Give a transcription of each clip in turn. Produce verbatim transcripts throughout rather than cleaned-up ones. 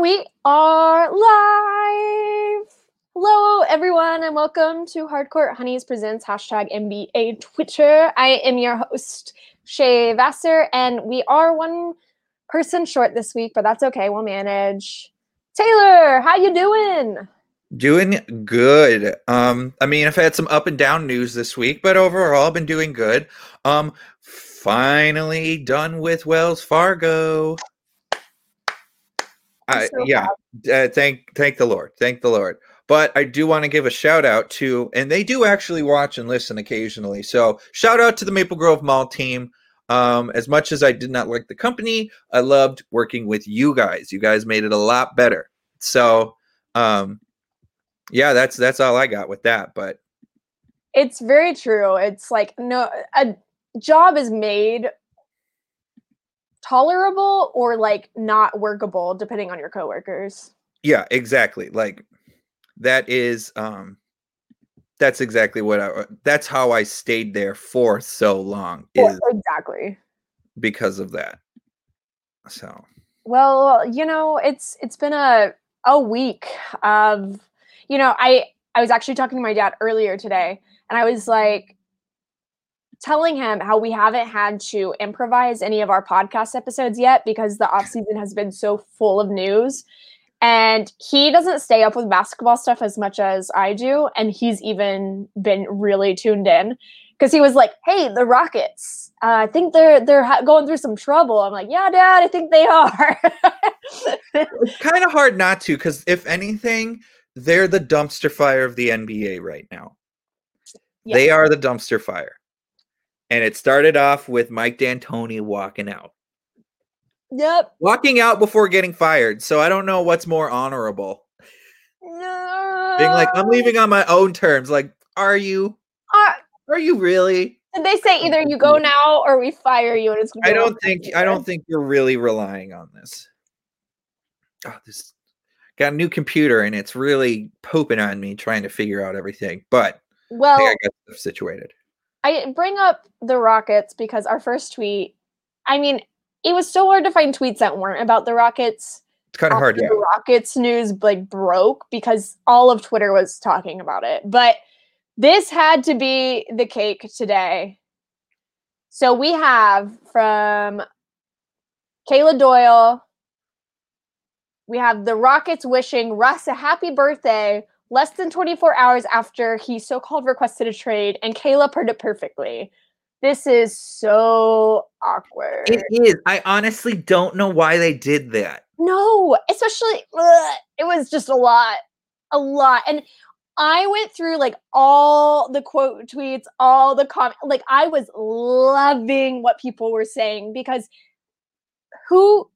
We are live. Hello, everyone, and welcome to Hardcourt Honeys Presents hashtag N B A Twitter. I am your host, Shea Vassar, and we are one person short this week, but that's okay. We'll manage. Taylor, how you doing? Doing good. Um, I mean, I've had some up and down news this week, but overall, I've been doing good. Um, finally done with Wells Fargo. I, so yeah, uh, thank thank the Lord. Thank the Lord. But I do want to give a shout out to, and they do actually watch and listen occasionally. So shout out to the Maple Grove Mall team. Um, as much as I did not like the company, I loved working with you guys. You guys made it a lot better. So um, yeah, that's that's all I got with that. But it's very true. It's like, no, a job is made tolerable or like not workable depending on your coworkers. Yeah, exactly. Like that is um that's exactly what I that's how I stayed there for so long. Is yeah, exactly. Because of that. So. Well, you know, it's it's been a a week of, you know, I I was actually talking to my dad earlier today and I was like telling him how we haven't had to improvise any of our podcast episodes yet because the off season has been so full of news, and he doesn't stay up with basketball stuff as much as I do. And he's even been really tuned in because he was like, "Hey, the Rockets, uh, I think they're, they're ha- going through some trouble." I'm like, "Yeah, Dad, I think they are." It's kind of hard not to, because if anything, they're the dumpster fire of the N B A right now. Yeah. They are the dumpster fire. And it started off with Mike D'Antoni walking out. Yep. Walking out before getting fired. So I don't know what's more honorable. No. Being like, "I'm leaving on my own terms." Like, are you? Are, are you really? Did they say either you go now or we fire you? And it's I don't think I don't think you're really relying on this. Oh, this got a new computer and it's really pooping on me trying to figure out everything. But well, I think I got stuff situated. I bring up the Rockets because our first tweet, I mean, it was so hard to find tweets that weren't about the Rockets. It's kind of hard, yeah. The Rockets news like broke because all of Twitter was talking about it. But this had to be the cake today. So we have from Kayla Doyle, we have the Rockets wishing Russ a happy birthday less than twenty-four hours after he so-called requested a trade, and Kayla put it perfectly. This is so awkward. It is. I honestly don't know why they did that. No, especially, ugh, it was just a lot, a lot. And I went through like all the quote tweets, all the comments. Like I was loving what people were saying, because who,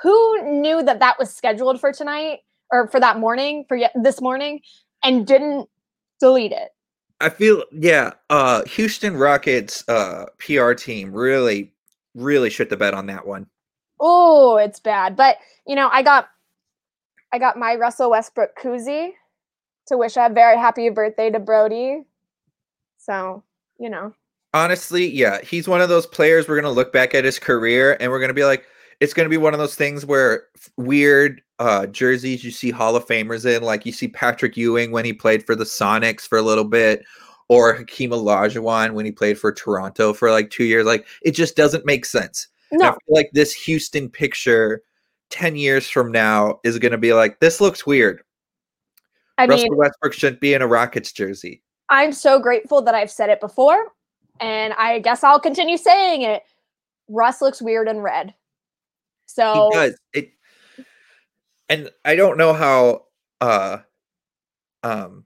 who knew that that was scheduled for tonight? Or for that morning, for this morning, and didn't delete it. I feel, yeah, uh, Houston Rockets uh, P R team really, really shit the bed on that one. Oh, it's bad. But, you know, I got I got my Russell Westbrook koozie to wish a very happy birthday to Brody. So, you know. Honestly, yeah, he's one of those players we're going to look back at his career and we're going to be like, it's going to be one of those things where weird uh, jerseys you see Hall of Famers in, like you see Patrick Ewing when he played for the Sonics for a little bit, or Hakeem Olajuwon when he played for Toronto for like two years. Like it just doesn't make sense. No. I feel like this Houston picture ten years from now is going to be like, this looks weird. I Russell mean, Westbrook shouldn't be in a Rockets jersey. I'm so grateful that I've said it before, and I guess I'll continue saying it. Russ looks weird in red. So he does. It, and I don't know how uh, um,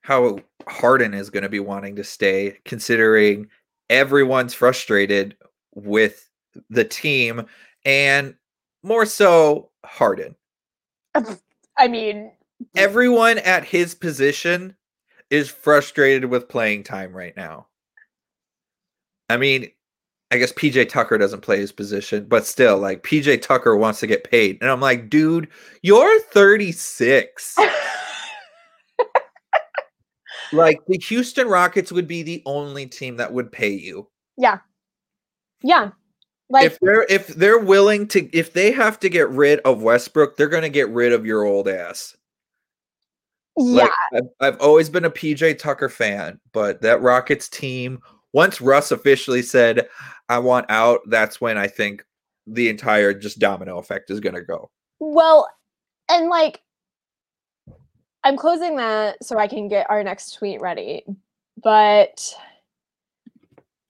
how Harden is going to be wanting to stay, considering everyone's frustrated with the team, and more so Harden. I mean, everyone at his position is frustrated with playing time right now. I mean, I guess P J Tucker doesn't play his position, but still, like, P J Tucker wants to get paid. And I'm like, dude, you're thirty-six. Like, the Houston Rockets would be the only team that would pay you. Yeah. Yeah. Like, if they're if they're willing to, if they have to get rid of Westbrook, they're going to get rid of your old ass. Yeah, like, I've, I've always been a P J Tucker fan, but that Rockets team, once Russ officially said, "I want out," that's when I think the entire just domino effect is going to go. Well, and like, I'm closing that so I can get our next tweet ready, but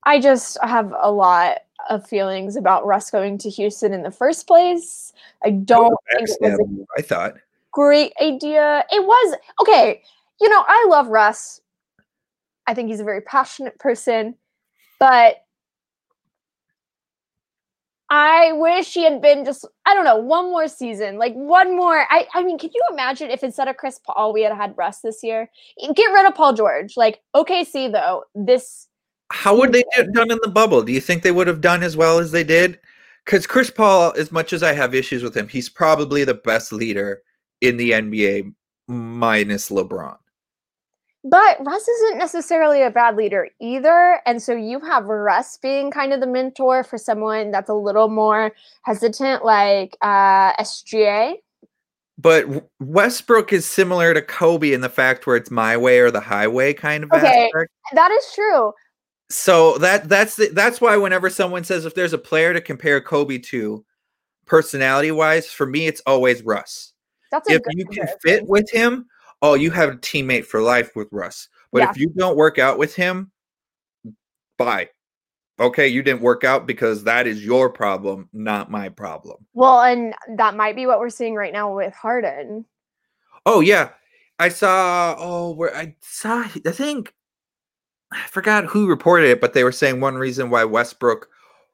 I just have a lot of feelings about Russ going to Houston in the first place. I don't think it was a I thought. great idea. It was okay. You know, I love Russ. I think he's a very passionate person, but I wish he had been just, I don't know, one more season, like one more. I, I mean, can you imagine if instead of Chris Paul, we had had Russ this year? Get rid of Paul George. Like, O K C though, this. How would they have done in the bubble? Do you think they would have done as well as they did? Because Chris Paul, as much as I have issues with him, he's probably the best leader in the N B A minus LeBron. But Russ isn't necessarily a bad leader either. And so you have Russ being kind of the mentor for someone that's a little more hesitant, like uh, S G A. But Westbrook is similar to Kobe in the fact where it's my way or the highway kind of okay, aspect. That is true. So that that's the, that's why whenever someone says if there's a player to compare Kobe to personality-wise, for me, it's always Russ. That's a if good you can fit with him, oh, you have a teammate for life with Russ. But yeah. if you don't work out with him, bye. Okay, you didn't work out because that is your problem, not my problem. Well, and that might be what we're seeing right now with Harden. Oh, yeah. I saw, oh, where I saw, I think, I forgot who reported it, but they were saying one reason why Westbrook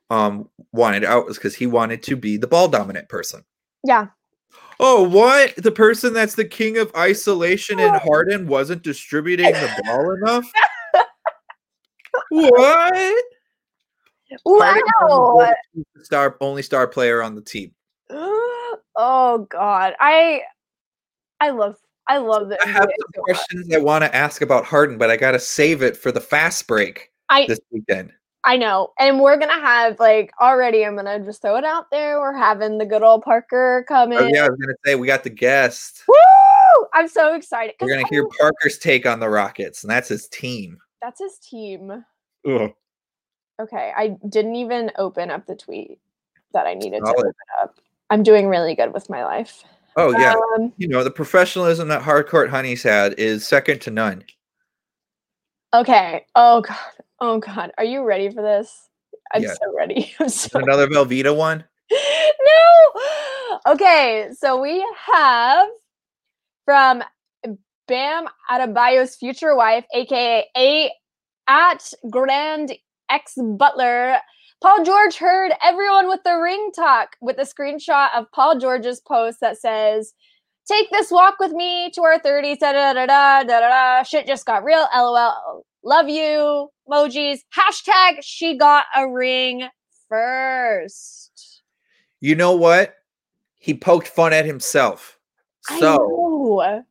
um, wanted out was because he wanted to be the ball dominant person. Yeah. Oh, what? The person that's the king of isolation and Harden wasn't distributing the ball enough? What? Wow. Star, only star player on the team. Oh God, I, I love, I love that. I have some questions I want to ask about Harden, but I got to save it for the fast break I, this weekend. I know. And we're going to have, like, already, I'm going to just throw it out there. We're having the good old Parker come in. Oh, yeah, I was going to say, we got the guest. Woo! I'm so excited. We're going to hear Parker's take on the Rockets, and that's his team. That's his team. Ugh. Okay, I didn't even open up the tweet that I needed Solid. to open up. I'm doing really good with my life. Oh, yeah. Um, you know, the professionalism that Hardcourt Honey's had is second to none. Okay. Oh, God. Oh, God. Are you ready for this? I'm yeah. so ready. I'm so Another ready. Velveeta one? No! Okay. So we have from Bam Adebayo's future wife, a k a. at Grand X Butler, Paul George heard everyone with the ring talk with a screenshot of Paul George's post that says, "Take this walk with me to our thirties, da da da da da da. Shit just got real, lol. Love you, emojis. Hashtag she got a ring first." You know what? He poked fun at himself. So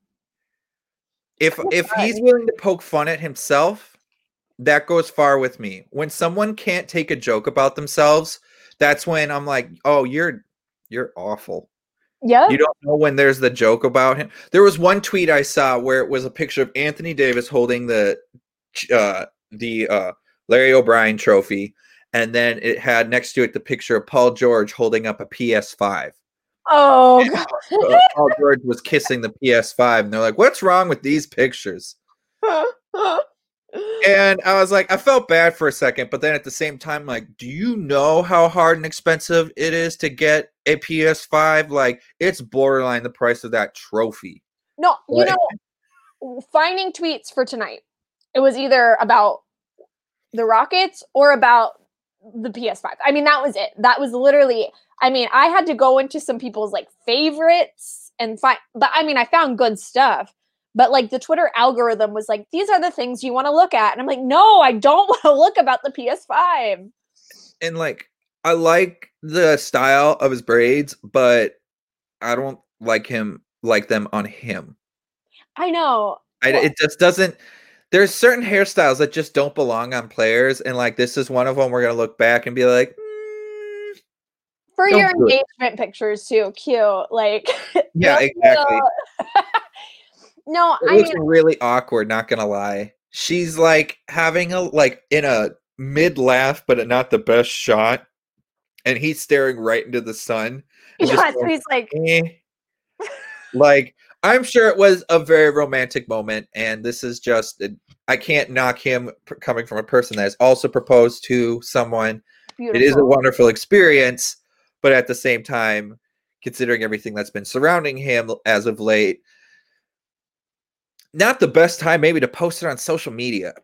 if if he's willing to poke fun at himself, that goes far with me. When someone can't take a joke about themselves, that's when I'm like, oh, you're you're awful. Yeah. You don't know when there's the joke about him. There was one tweet I saw where it was a picture of Anthony Davis holding the uh, the uh, Larry O'Brien trophy, and then it had next to it the picture of Paul George holding up a P S five. Oh, and God. Paul George was kissing the P S five, and they're like, what's wrong with these pictures? And I was like, I felt bad for a second, but then at the same time, like, do you know how hard and expensive it is to get a P S five? Like, it's borderline the price of that trophy. No, you like, know, finding tweets for tonight, it was either about the Rockets or about the P S five. I mean, that was it. That was literally, I mean, I had to go into some people's, like, favorites and find, but I mean, I found good stuff. But, like, the Twitter algorithm was like, these are the things you want to look at. And I'm like, no, I don't want to look about the P S five. And, like, I like the style of his braids, but I don't like him, like them on him. I know. I, yeah. It just doesn't. There's certain hairstyles that just don't belong on players. And, like, this is one of them. We're going to look back and be like, mm, For Don't your engagement it. pictures too, cute. Like yeah, exactly. No, it I was mean, really awkward. Not gonna lie, she's like having a like in a mid laugh, but not the best shot. And he's staring right into the sun. Yeah, just so like, he's like, eh. Like I'm sure it was a very romantic moment, and this is just I can't knock him coming from a person that has also proposed to someone. Beautiful. It is a wonderful experience. But at the same time, considering everything that's been surrounding him as of late, not the best time maybe to post it on social media.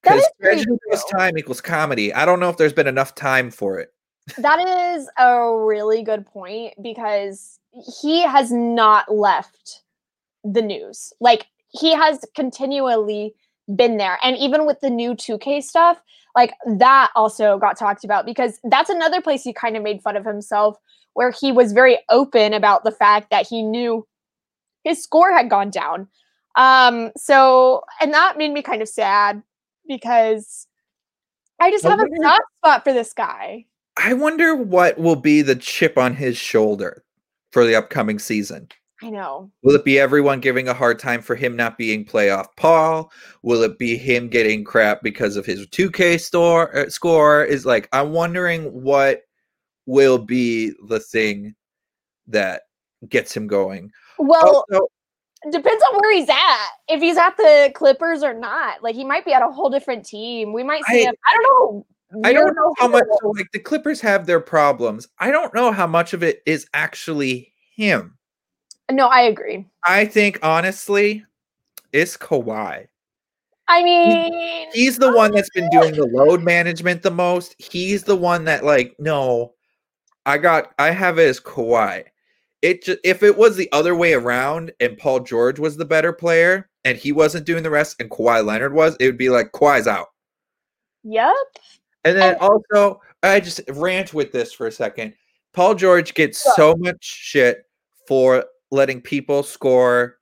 Because tragedy plus time equals comedy. I don't know if there's been enough time for it. That is a really good point because he has not left the news. Like, he has continually been there. And even with the new two K stuff, like that also got talked about because that's another place he kind of made fun of himself where he was very open about the fact that he knew his score had gone down. Um, so, and that made me kind of sad because I just I have wonder, a soft spot for this guy. I wonder what will be the chip on his shoulder for the upcoming season. I know. Will it be everyone giving a hard time for him not being playoff Paul? Will it be him getting crap because of his two K store, uh, score? Is like I'm wondering what will be the thing that gets him going. Well, also, depends on where he's at. If he's at the Clippers or not, like he might be at a whole different team. We might see I, him. I don't know. I don't know how much. So like the Clippers have their problems. I don't know how much of it is actually him. No, I agree. I think, honestly, it's Kawhi. I mean... He's the one that's been doing the load management the most. He's the one that, like, no, I got... I have it as Kawhi. It just, if it was the other way around and Paul George was the better player and he wasn't doing the rest and Kawhi Leonard was, it would be like, Kawhi's out. Yep. And then and- also, I just rant with this for a second. Paul George gets what? so much shit for... letting people score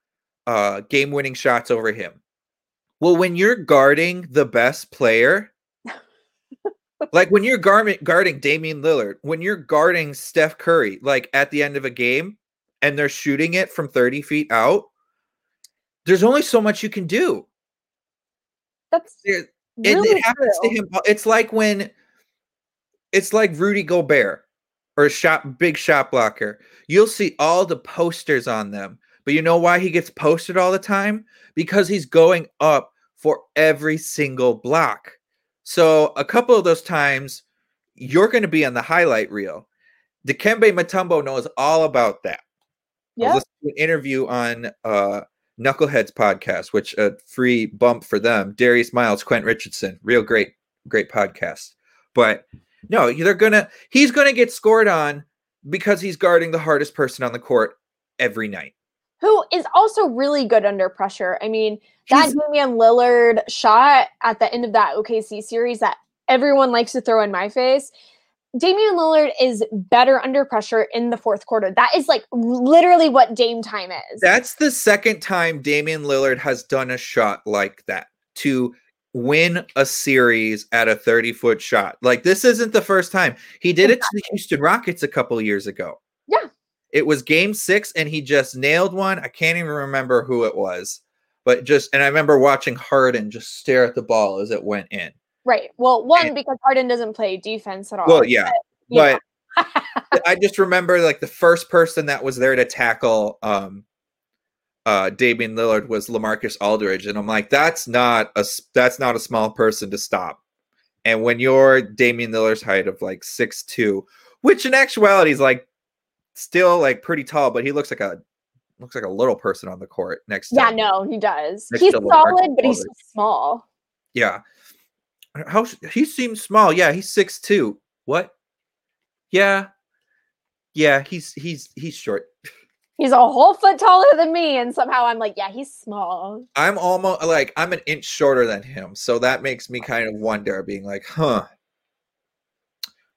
uh, game-winning shots over him. Well, when you're guarding the best player, like when you're gar- guarding Damian Lillard, when you're guarding Steph Curry, like at the end of a game, and they're shooting it from thirty feet out, there's only so much you can do. That's there, really it, it happens true. to him. It's like when, it's like Rudy Gobert. Or a shot, big shot blocker. You'll see all the posters on them. But you know why he gets posted all the time? Because he's going up for every single block. So a couple of those times, you're going to be on the highlight reel. Dikembe Mutombo knows all about that. Yeah. I was listening to an interview on uh, Knuckleheads podcast, which a uh, free bump for them. Darius Miles, Quentin Richardson. Real great, great podcast. But... no, they're gonna. He's gonna get scored on because he's guarding the hardest person on the court every night. Who is also really good under pressure. I mean, that Damian Lillard shot at the end of that O K C series that everyone likes to throw in my face. Damian Lillard is better under pressure in the fourth quarter. That is like literally what Dame time is. That's the second time Damian Lillard has done a shot like that to win a series at a thirty-foot shot. Like, this isn't the first time. He did it to the Houston Rockets a couple years ago. Yeah. It was game six, and he just nailed one. I can't even remember who it was. But just – and I remember watching Harden just stare at the ball as it went in. Right. Well, one, and, because Harden doesn't play defense at all. Well, yeah. But, yeah. but I just remember, like, the first person that was there to tackle um, – Uh, Damian Lillard was LaMarcus Aldridge, and I'm like, that's not a that's not a small person to stop. And when you're Damian Lillard's height of like six two, which in actuality is like still like pretty tall, but he looks like a looks like a little person on the court next. Yeah, to, no, he does. He's solid, LaMarcus but he's so small. Yeah, how he seems small. Yeah, he's six two. What? Yeah, yeah, he's he's he's short. He's a whole foot taller than me, and somehow I'm like, yeah, he's small. I'm almost, like, I'm an inch shorter than him, so that makes me kind of wonder, being like, huh.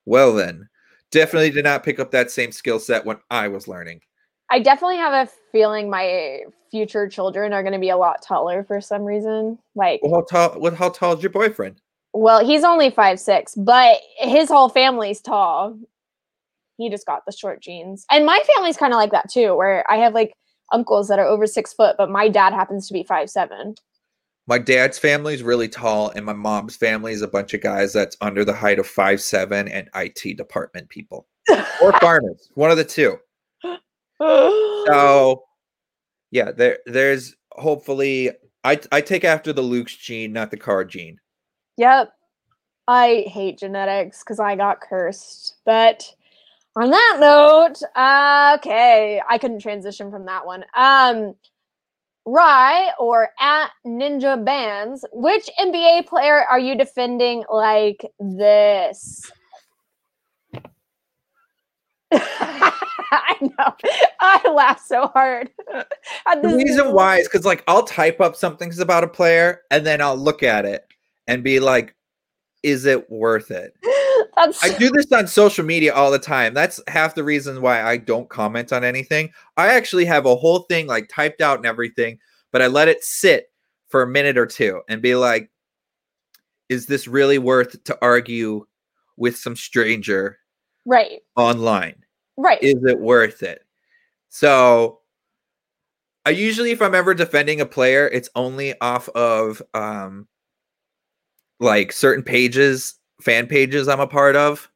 Well then, definitely did not pick up that same skill set when I was learning. I definitely have a feeling my future children are going to be a lot taller for some reason. Like, well, how tall? Well, how tall is your boyfriend? Well, he's only five six, but his whole family's tall. he just got the short jeans. And my family's kind of like that too, where I have like uncles that are over six foot, but my dad happens to be five seven. My dad's family is really tall, and my mom's family is a bunch of guys that's under the height of five seven and I T department people or farmers, one of the two. So, yeah, there, there's hopefully I I take after the Luke's gene, not the car gene. Yep. I hate genetics because I got cursed. But on that note, uh, okay, I couldn't transition from that one. Um, Rye or at Ninja Bands, which N B A player are you defending like this? I know. I laugh so hard. The reason why is because, like, I'll type up something about a player and then I'll look at it and be like, is it worth it? That's... I do this on social media all the time. That's half the reason why I don't comment on anything. I actually have a whole thing like typed out and everything, but I let it sit for a minute or two and be like, is this really worth to argue with some stranger right online? Right. Is it worth it? So I usually, if I'm ever defending a player, it's only off of, um, like certain pages, fan pages I'm a part of,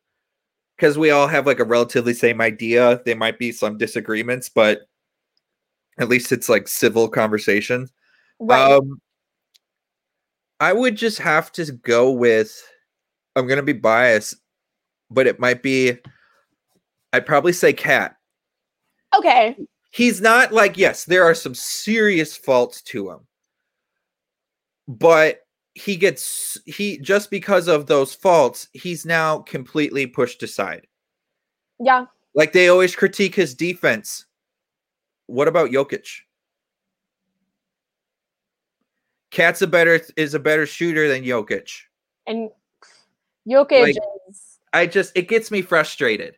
because we all have like a relatively same idea. There might be some disagreements, but at least it's like civil conversation. Right. Um, I would just have to go with, I'm going to be biased, but it might be, I'd probably say Kat. Okay. He's not like, yes, there are some serious faults to him, but he gets, he just because of those faults, he's now completely pushed aside. Yeah. Like they always critique his defense. What about Jokic? Kat's a better, is a better shooter than Jokic. And Jokic like, is. I just, it gets me frustrated.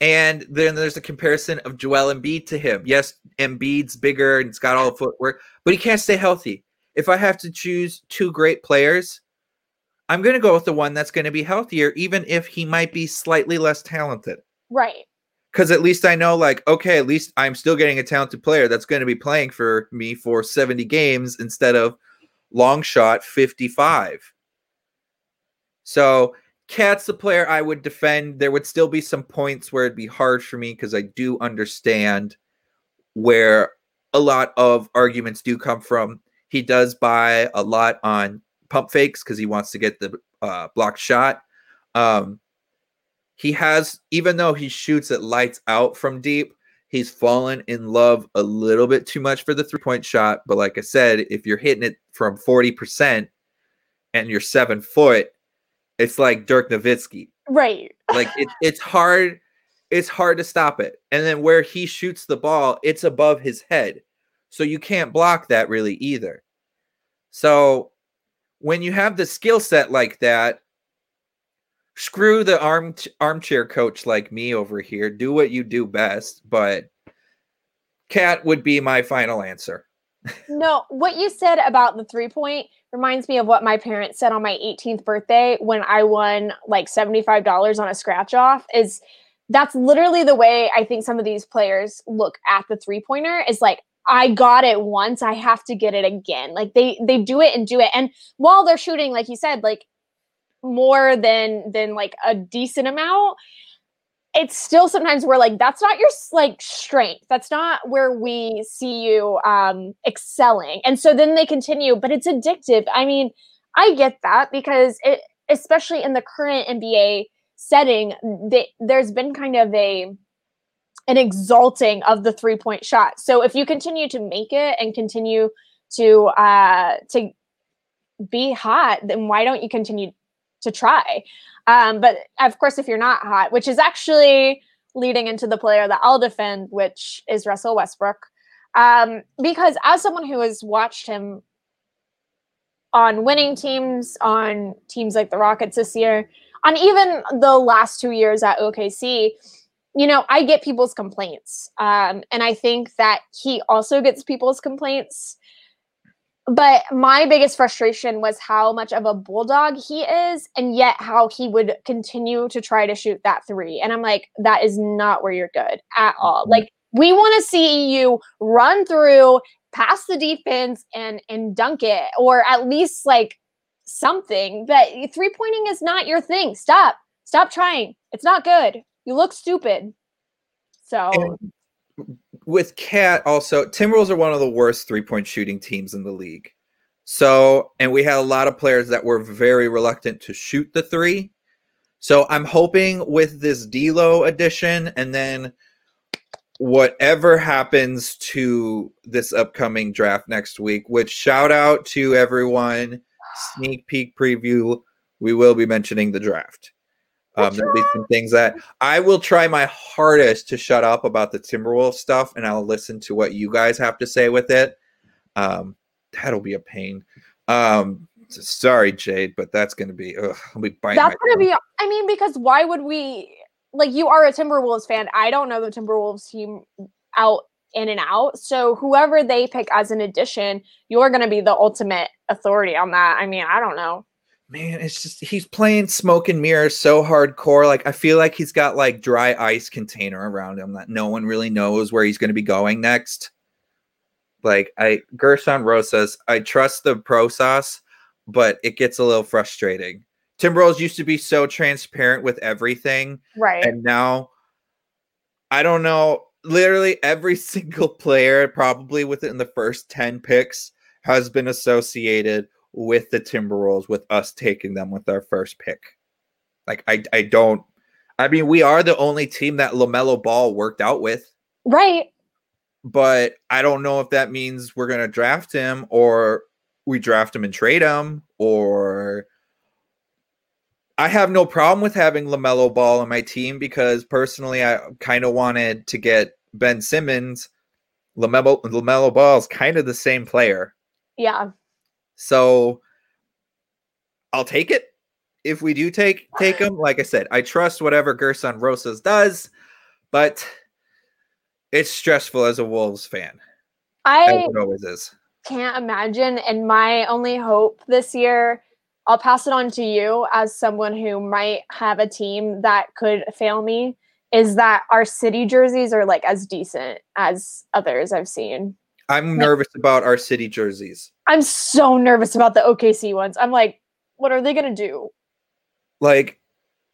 And then there's a comparison of Joel Embiid to him. Yes, Embiid's bigger and it's got all the footwork, but he can't stay healthy. If I have to choose two great players, I'm going to go with the one that's going to be healthier, even if he might be slightly less talented. Right. Because at least I know, like, okay, at least I'm still getting a talented player that's going to be playing for me for seventy games instead of long shot fifty-five. So Kat's the player I would defend. There would still be some points where it'd be hard for me because I do understand where a lot of arguments do come from. He does buy a lot on pump fakes because he wants to get the uh, blocked shot. Um, he has, even though he shoots at lights out from deep, he's fallen in love a little bit too much for the three-point shot. But like I said, if you're hitting it from forty percent and you're seven foot, it's like Dirk Nowitzki. Right. Like it, it's hard. It's hard to stop it. And then where he shoots the ball, it's above his head. So you can't block that really either. So when you have the skill set like that, screw the arm armchair coach like me over here. Do what you do best. But Kat would be my final answer. No, what you said about the three-point reminds me of what my parents said on my eighteenth birthday when I won like seventy-five dollars on a scratch-off is that's literally the way I think some of these players look at the three-pointer is like, I got it once. I have to get it again. Like they, they do it and do it. And while they're shooting, like you said, like more than, than like a decent amount, it's still sometimes we're like, that's not your like strength. That's not where we see you um, excelling. And so then they continue, but it's addictive. I mean, I get that because it, especially in the current N B A setting, they, there's been kind of a, an exalting of the three-point shot. So if you continue to make it and continue to uh, to be hot, then why don't you continue to try? Um, but of course, if you're not hot, which is actually leading into the player that I'll defend, which is Russell Westbrook. Um, because as someone who has watched him on winning teams, on teams like the Rockets this year, on even the last two years at O K C, you know, I get people's complaints. Um, and I think that he also gets people's complaints. But my biggest frustration was how much of a bulldog he is, and yet how he would continue to try to shoot that three. And I'm like, that is not where you're good at all. Like, we want to see you run through, pass the defense, and and dunk it, or at least like something. But three-pointing is not your thing. Stop. Stop trying. It's not good. You look stupid. So... And- With Kat also, Timberwolves are one of the worst three-point shooting teams in the league. So, and we had a lot of players that were very reluctant to shoot the three. So I'm hoping with this D'Lo addition, and then whatever happens to this upcoming draft next week, which shout out to everyone, sneak peek preview, we will be mentioning the draft. Um, there'll be some things that I will try my hardest to shut up about the Timberwolves stuff, and I'll listen to what you guys have to say with it. Um, that'll be a pain. Um, sorry, Jade, but that's going to be, ugh, I'll be biting That's going to be, I mean, because why would we, like, you are a Timberwolves fan. I don't know the Timberwolves team out in and out. So whoever they pick as an addition, you're going to be the ultimate authority on that. I mean, I don't know. Man, it's just, he's playing smoke and mirrors so hardcore. Like, I feel like he's got like dry ice container around him that no one really knows where he's going to be going next. Like, I, Gershon Rosas, I trust the process, but it gets a little frustrating. Timberwolves used to be so transparent with everything. Right. And now, I don't know, literally every single player probably within the first ten picks has been associated with the Timberwolves, with us taking them with our first pick. Like, I I don't, I mean, we are the only team that LaMelo Ball worked out with. Right. But I don't know if that means we're going to draft him, or we draft him and trade him, or I have no problem with having LaMelo Ball on my team, because personally, I kind of wanted to get Ben Simmons. LaMelo, LaMelo Ball is kind of the same player. Yeah. So I'll take it if we do take take him. Like I said, I trust whatever Gershon Rosas does, but it's stressful as a Wolves fan. I as it always is. Can't imagine. And my only hope this year, I'll pass it on to you as someone who might have a team that could fail me, is that our city jerseys are like as decent as others I've seen. I'm nervous about our city jerseys. I'm so nervous about the O K C ones. I'm like, what are they going to do? Like,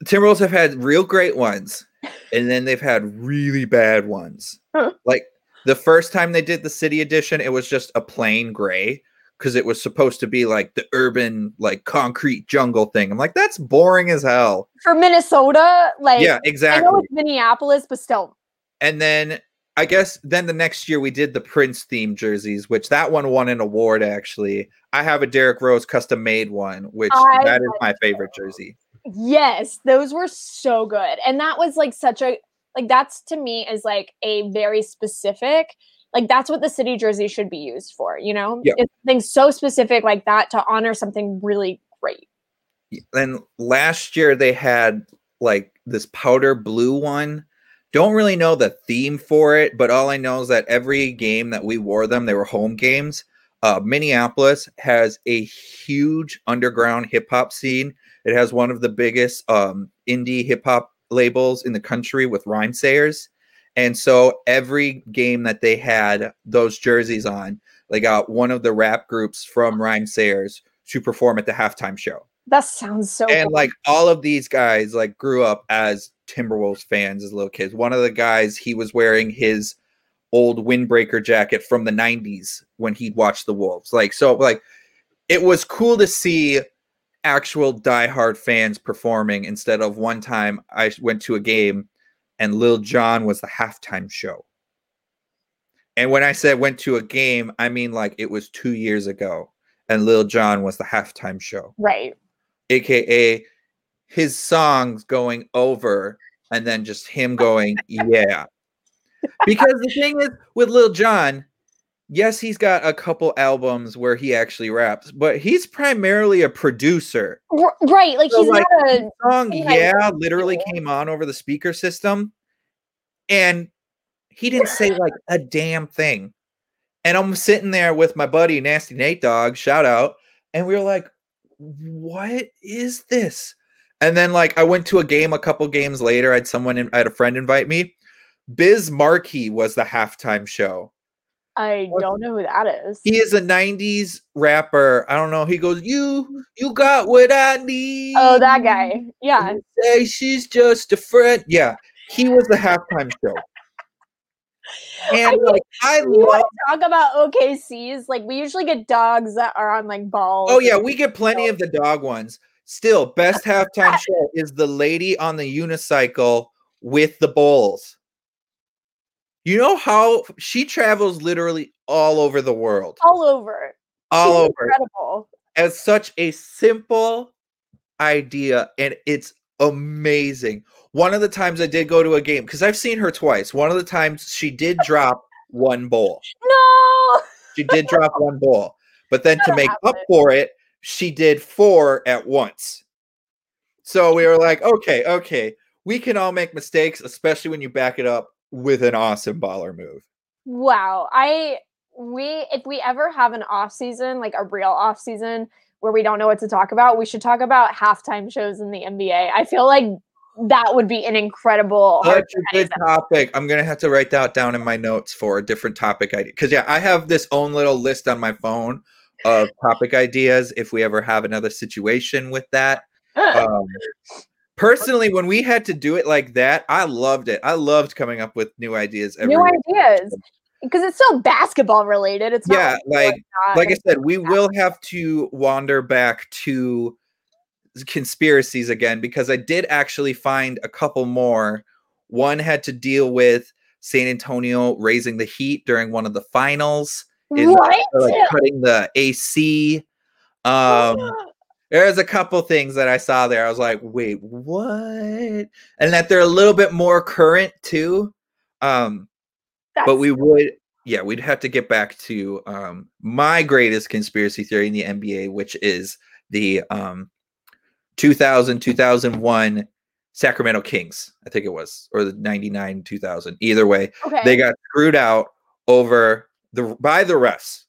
Timberwolves have had real great ones, and then they've had really bad ones. Huh. Like, the first time they did the city edition, it was just a plain gray, because it was supposed to be like the urban, like concrete jungle thing. I'm like, that's boring as hell. For Minnesota? Like, yeah, exactly. I know it's Minneapolis, but still. And then... I guess then the next year we did the Prince theme jerseys, which that one won an award, actually. I have a Derrick Rose custom made one, which I that is my favorite jersey. Yes, those were so good. And that was like such a, like that's to me is like a very specific, like that's what the city jersey should be used for, you know? Yeah. It's something so specific like that to honor something really great. And last year they had like this powder blue one. Don't really know the theme for it, but all I know is that every game that we wore them, they were home games. Uh, Minneapolis has a huge underground hip hop scene. It has one of the biggest um, indie hip hop labels in the country with Rhymesayers. And so every game that they had those jerseys on, they got one of the rap groups from Rhymesayers to perform at the halftime show. That sounds so And, cool. Like, all of these guys, like, grew up as Timberwolves fans as little kids. One of the guys, he was wearing his old windbreaker jacket from the nineties when he'd watched the Wolves. Like, so, like, it was cool to see actual diehard fans performing instead of one time I went to a game and Lil John was the halftime show. And when I said went to a game, I mean, like, it was two years ago and Lil John was the halftime show. Right. A K A his songs going over and then just him going, yeah. Because the thing is with Lil John, yes, he's got a couple albums where he actually raps, but he's primarily a producer. Right. Like, so he's like, not a song, yeah, literally came on over the speaker system. And he didn't say like a damn thing. And I'm sitting there with my buddy, Nasty Nate Dog, shout out. And we were like, what is this? And then like, I went to a game a couple games later. I had someone, in, I had a friend invite me. Biz Markie was the halftime show. I don't know who that is. He is a nineties rapper. I don't know. He goes, you, you got what I need. Oh, that guy. Yeah. Say she's just a friend. Yeah. He was the halftime show. And I mean, like I love talk about O K Cs. Like we usually get dogs that are on like balls. Oh yeah, we get plenty of the dog ones. Still, best halftime show is the lady on the unicycle with the bowls. You know how she travels literally all over the world. All over. All She's over. Incredible. As such a simple idea, and it's amazing. One of the times I did go to a game, because I've seen her twice. One of the times she did drop one bowl. No! She did drop one bowl. But then That'll to make happen. Up for it, she did four at once. So we were like, okay, okay. We can all make mistakes, especially when you back it up with an awesome baller move. Wow. I we If we ever have an off season, like a real off season, where we don't know what to talk about, we should talk about halftime shows in the N B A. I feel like that would be an incredible such a good topic. I'm going to have to write that down in my notes for a different topic idea. Because, yeah, I have this own little list on my phone of topic ideas if we ever have another situation with that. Um, personally, when we had to do it like that, I loved it. I loved coming up with new ideas. Every new ideas. Week. Because it's still basketball related. It's not yeah, like like, like I said, we will have to wander back to conspiracies again because I did actually find a couple more. One had to deal with San Antonio raising the heat during one of the finals. What? Like cutting the A C. Um, there's a couple things that I saw there. I was like, wait, what? And that they're a little bit more current too. Um, That's but we would, yeah, we'd have to get back to um, my greatest conspiracy theory in the N B A, which is the um, two thousand, two thousand one Sacramento Kings, I think it was, or the ninety-nine, two thousand. Either way, okay. They got screwed out over the by the refs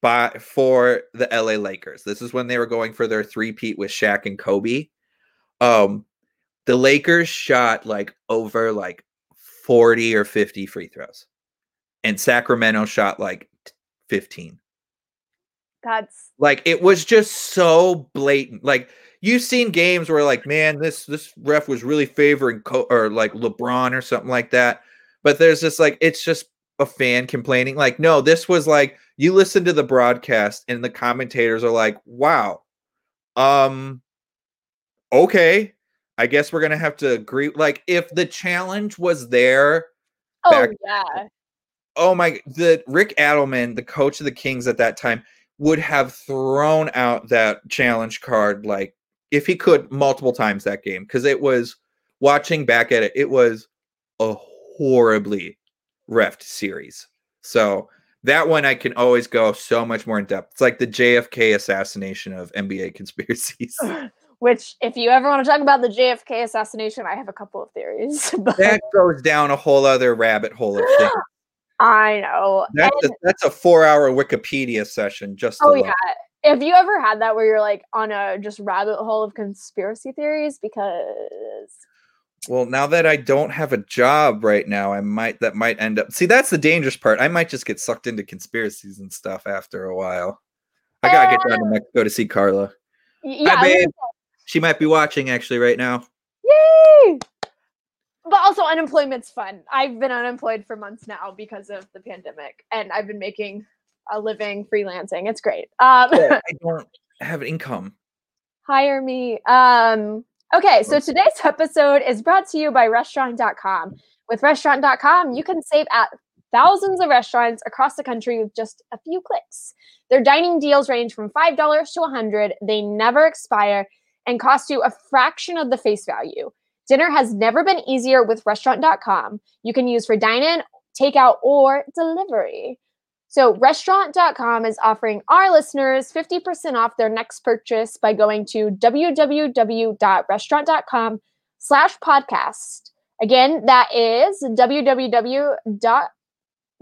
by for the L A Lakers. This is when they were going for their three-peat with Shaq and Kobe. Um, the Lakers shot like over like forty or fifty free throws. And Sacramento shot like fifteen. That's like it was just so blatant. Like you've seen games where like, man, this this ref was really favoring Co- or like LeBron or something like that. But there's just like it's just a fan complaining. Like, no, this was like you listen to the broadcast and the commentators are like, wow, um, okay, I guess we're gonna have to agree. Like if the challenge was there, oh back- yeah. Oh my, the Rick Adelman, the coach of the Kings at that time, would have thrown out that challenge card, like if he could multiple times that game. Cause it was watching back at it. It was a horribly reffed series. So that one, I can always go so much more in depth. It's like the J F K assassination of N B A conspiracies. Which, if you ever want to talk about the J F K assassination, I have a couple of theories. But... that goes down a whole other rabbit hole of things. I know. That's, and, a, that's a four-hour Wikipedia session. Just oh yeah. If you ever had that where you're like on a just rabbit hole of conspiracy theories, because well, now that I don't have a job right now, I might that might end up. See, that's the dangerous part. I might just get sucked into conspiracies and stuff after a while. I gotta uh, get down to Mexico to see Carla. Yeah, hi, babe. She might be watching actually right now. Yay! But also unemployment's fun. I've been unemployed for months now because of the pandemic, and I've been making a living freelancing. It's great. Um, yeah, I don't have income. Hire me. Um, okay, so today's episode is brought to you by restaurant dot com. With restaurant dot com, you can save at thousands of restaurants across the country with just a few clicks. Their dining deals range from five dollars to one hundred dollars. They never expire and cost you a fraction of the face value. Dinner has never been easier with restaurant dot com. You can use for dine-in, takeout, or delivery. So restaurant dot com is offering our listeners fifty percent off their next purchase by going to w w w dot restaurant dot com slash podcast. Again, that is w w w dot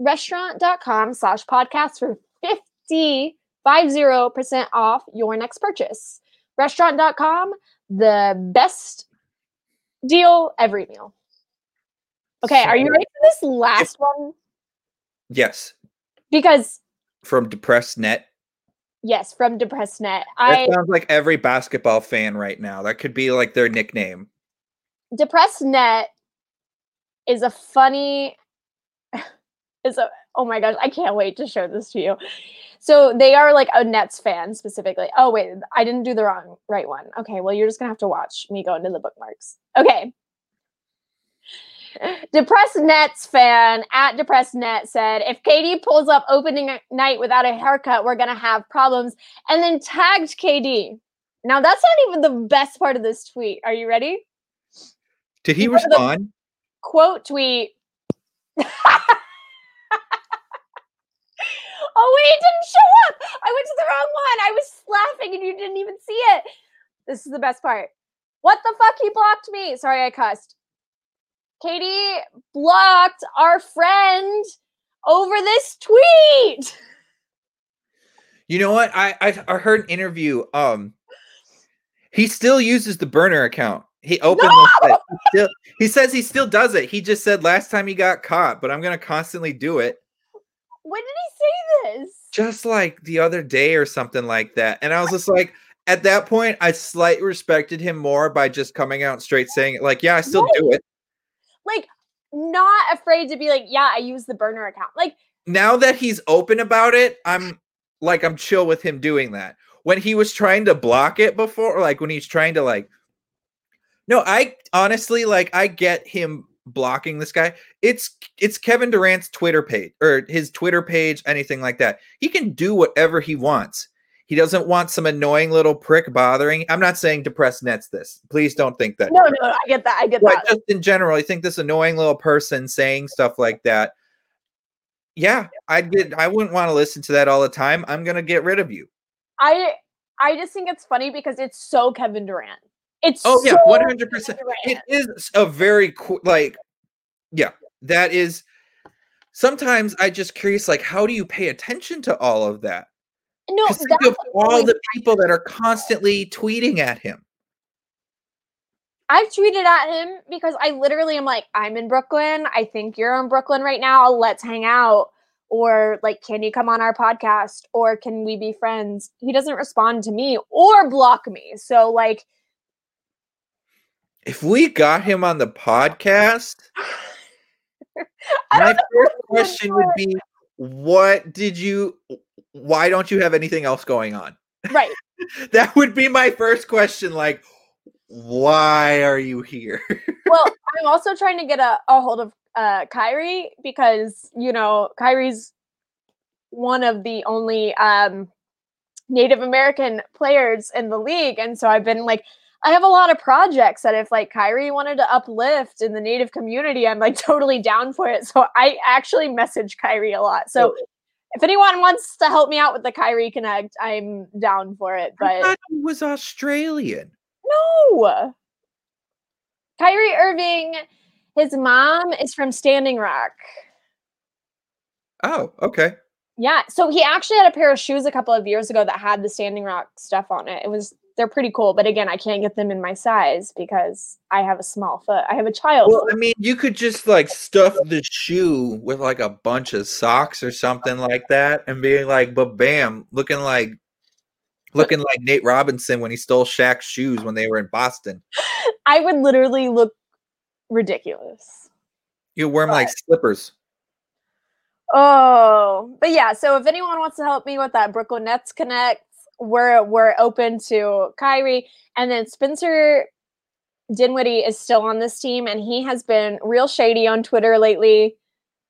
restaurant.com slash podcast for fifty percent off your next purchase. Restaurant dot com, the best deal every meal. Okay, so, are you ready for this last one? Yes. Because from Depressed Net. Yes, from Depressed Net. That I, sounds like every basketball fan right now. That could be like their nickname. Depressed Net is a funny. Is a oh my gosh! I can't wait to show this to you. So they are like a Nets fan specifically. Oh wait, I didn't do the wrong right one. Okay, well you're just gonna have to watch me go into the bookmarks. Okay. Depressed Nets fan at Depressed Net said, if K D pulls up opening night without a haircut, we're going to have problems, and then tagged K D. Now, that's not even the best part of this tweet. Are you ready? Did he Before respond? Quote tweet. Oh, wait, it didn't show up. I went to the wrong one. I was laughing and you didn't even see it. This is the best part. What the fuck? He blocked me. Sorry, I cussed. Katie blocked our friend over this tweet. You know what? I I, I heard an interview. Um, he still uses the burner account. He opened no! it. He, still, he says he still does it. He just said last time he got caught, but I'm going to constantly do it. When did he say this? Just like the other day or something like that. And I was just like, at that point, I slightly respected him more by just coming out straight saying it. Like, yeah, I still what? do it. Like, not afraid to be like, yeah, I use the burner account. Like, now that he's open about it, I'm like, I'm chill with him doing that. When he was trying to block it before, like when he's trying to like, no, I honestly, like, I get him blocking this guy. It's, it's Kevin Durant's Twitter page or his Twitter page, anything like that. He can do whatever he wants. He doesn't want some annoying little prick bothering. I'm not saying Depressed Net's this. Please don't think that. No, no, no, I get that. I get but that. Just in general, I think this annoying little person saying stuff like that. Yeah, I did. I wouldn't want to listen to that all the time. I'm gonna get rid of you. I I just think it's funny because it's so Kevin Durant. It's oh so yeah, one hundred percent. It is a very cool, like yeah, that is. Sometimes I just curious, like, how do you pay attention to all of that? No, think of all the people that are constantly tweeting at him. I've tweeted at him because I literally am like, I'm in Brooklyn. I think you're in Brooklyn right now. Let's hang out. Or like, can you come on our podcast? Or can we be friends? He doesn't respond to me or block me. So like. If we got him on the podcast, my first question would be, what did you... why don't you have anything else going on? Right. That would be my first question. Like, why are you here? Well, I'm also trying to get a, a hold of uh, Kyrie because, you know, Kyrie's one of the only um, Native American players in the league. And so I've been like, I have a lot of projects that if like Kyrie wanted to uplift in the Native community, I'm like totally down for it. So I actually message Kyrie a lot. So if anyone wants to help me out with the Kyrie Connect, I'm down for it. But I thought he was Australian. No. Kyrie Irving, his mom is from Standing Rock. Oh, okay. Yeah. So he actually had a pair of shoes a couple of years ago that had the Standing Rock stuff on it. It was they're pretty cool, but again, I can't get them in my size because I have a small foot. I have a child. Well, I mean, you could just like stuff the shoe with like a bunch of socks or something like that, and being like, "But bam!" Looking like, looking like Nate Robinson when he stole Shaq's shoes when they were in Boston. I would literally look ridiculous. You wear them like slippers. Oh, but yeah. So if anyone wants to help me with that Brooklyn Nets Connect. We're we're open to Kyrie, and then Spencer Dinwiddie is still on this team, and he has been real shady on Twitter lately.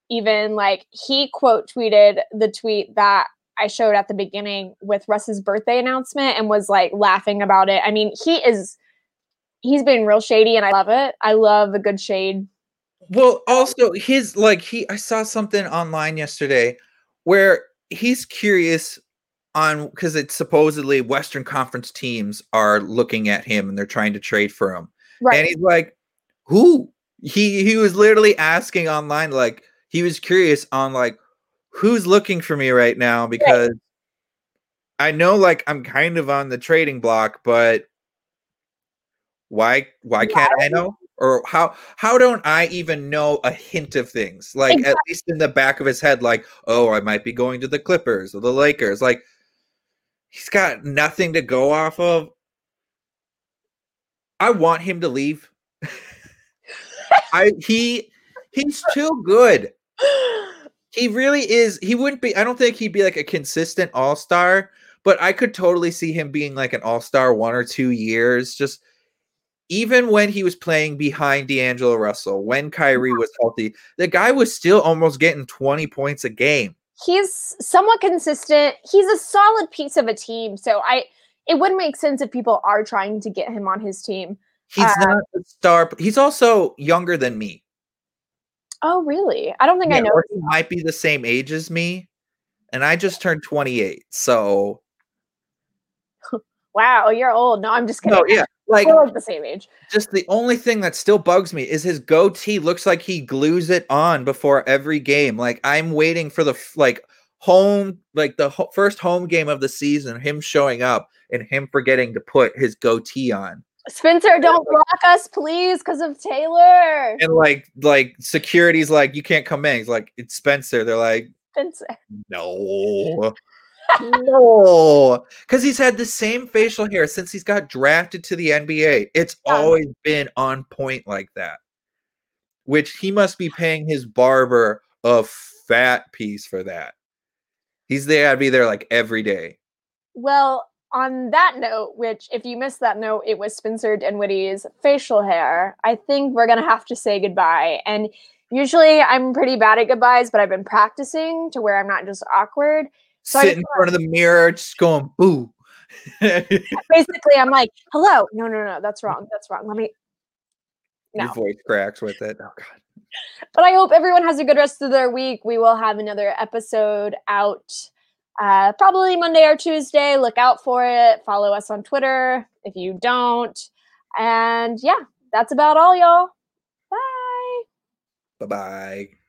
Even like he quote tweeted the tweet that I showed at the beginning with Russ's birthday announcement, and was like laughing about it. I mean, he is he's been real shady, and I love it. I love a good shade. Well, also his like he I saw something online yesterday where he's curious. On because it's supposedly Western Conference teams are looking at him and they're trying to trade for him. Right. And he's like, who? He he was literally asking online, like, he was curious on like who's looking for me right now, because right. I know like I'm kind of on the trading block, but why why yeah. can't I know? Or how how don't I even know a hint of things? Like exactly. At least in the back of his head, like, oh, I might be going to the Clippers or the Lakers. Like he's got nothing to go off of. I want him to leave. I he he's too good. He really is. He wouldn't be. I don't think he'd be like a consistent all-star, but I could totally see him being like an all-star one or two years. Just even when he was playing behind D'Angelo Russell, when Kyrie was healthy, the guy was still almost getting twenty points a game. He's somewhat consistent. He's a solid piece of a team. So I, it would make sense if people are trying to get him on his team. He's uh, not a star. He's also younger than me. Oh, really? I don't think yeah, I know. Or he might be the same age as me, and I just turned twenty-eight. So, wow, you're old. No, I'm just kidding. No, yeah, like we're like the same age. Just the only thing that still bugs me is his goatee looks like he glues it on before every game. Like I'm waiting for the like home, like the ho- first home game of the season, him showing up and him forgetting to put his goatee on. Spencer, don't block us, please, because of Taylor. And like, like security's like, you can't come in. He's like, it's Spencer. They're like, Spencer. No, no, because he's had the same facial hair since he's got drafted to the N B A. It's yeah. always been on point like that. Which he must be paying his barber a fat piece for that. He's there. I'd be there like every day. Well. On that note, which if you missed that note, it was Spencer Dinwiddie's facial hair. I think we're going to have to say goodbye. And usually I'm pretty bad at goodbyes, but I've been practicing to where I'm not just awkward. So Sit in front like, of the mirror, just going, boo. Basically, I'm like, hello. No, no, no, that's wrong. That's wrong. Let me. No. Your voice cracks with it. Oh, God. But I hope everyone has a good rest of their week. We will have another episode out Uh, probably Monday or Tuesday. Look out for it. Follow us on Twitter if you don't. And yeah, that's about all, y'all. Bye. Bye-bye.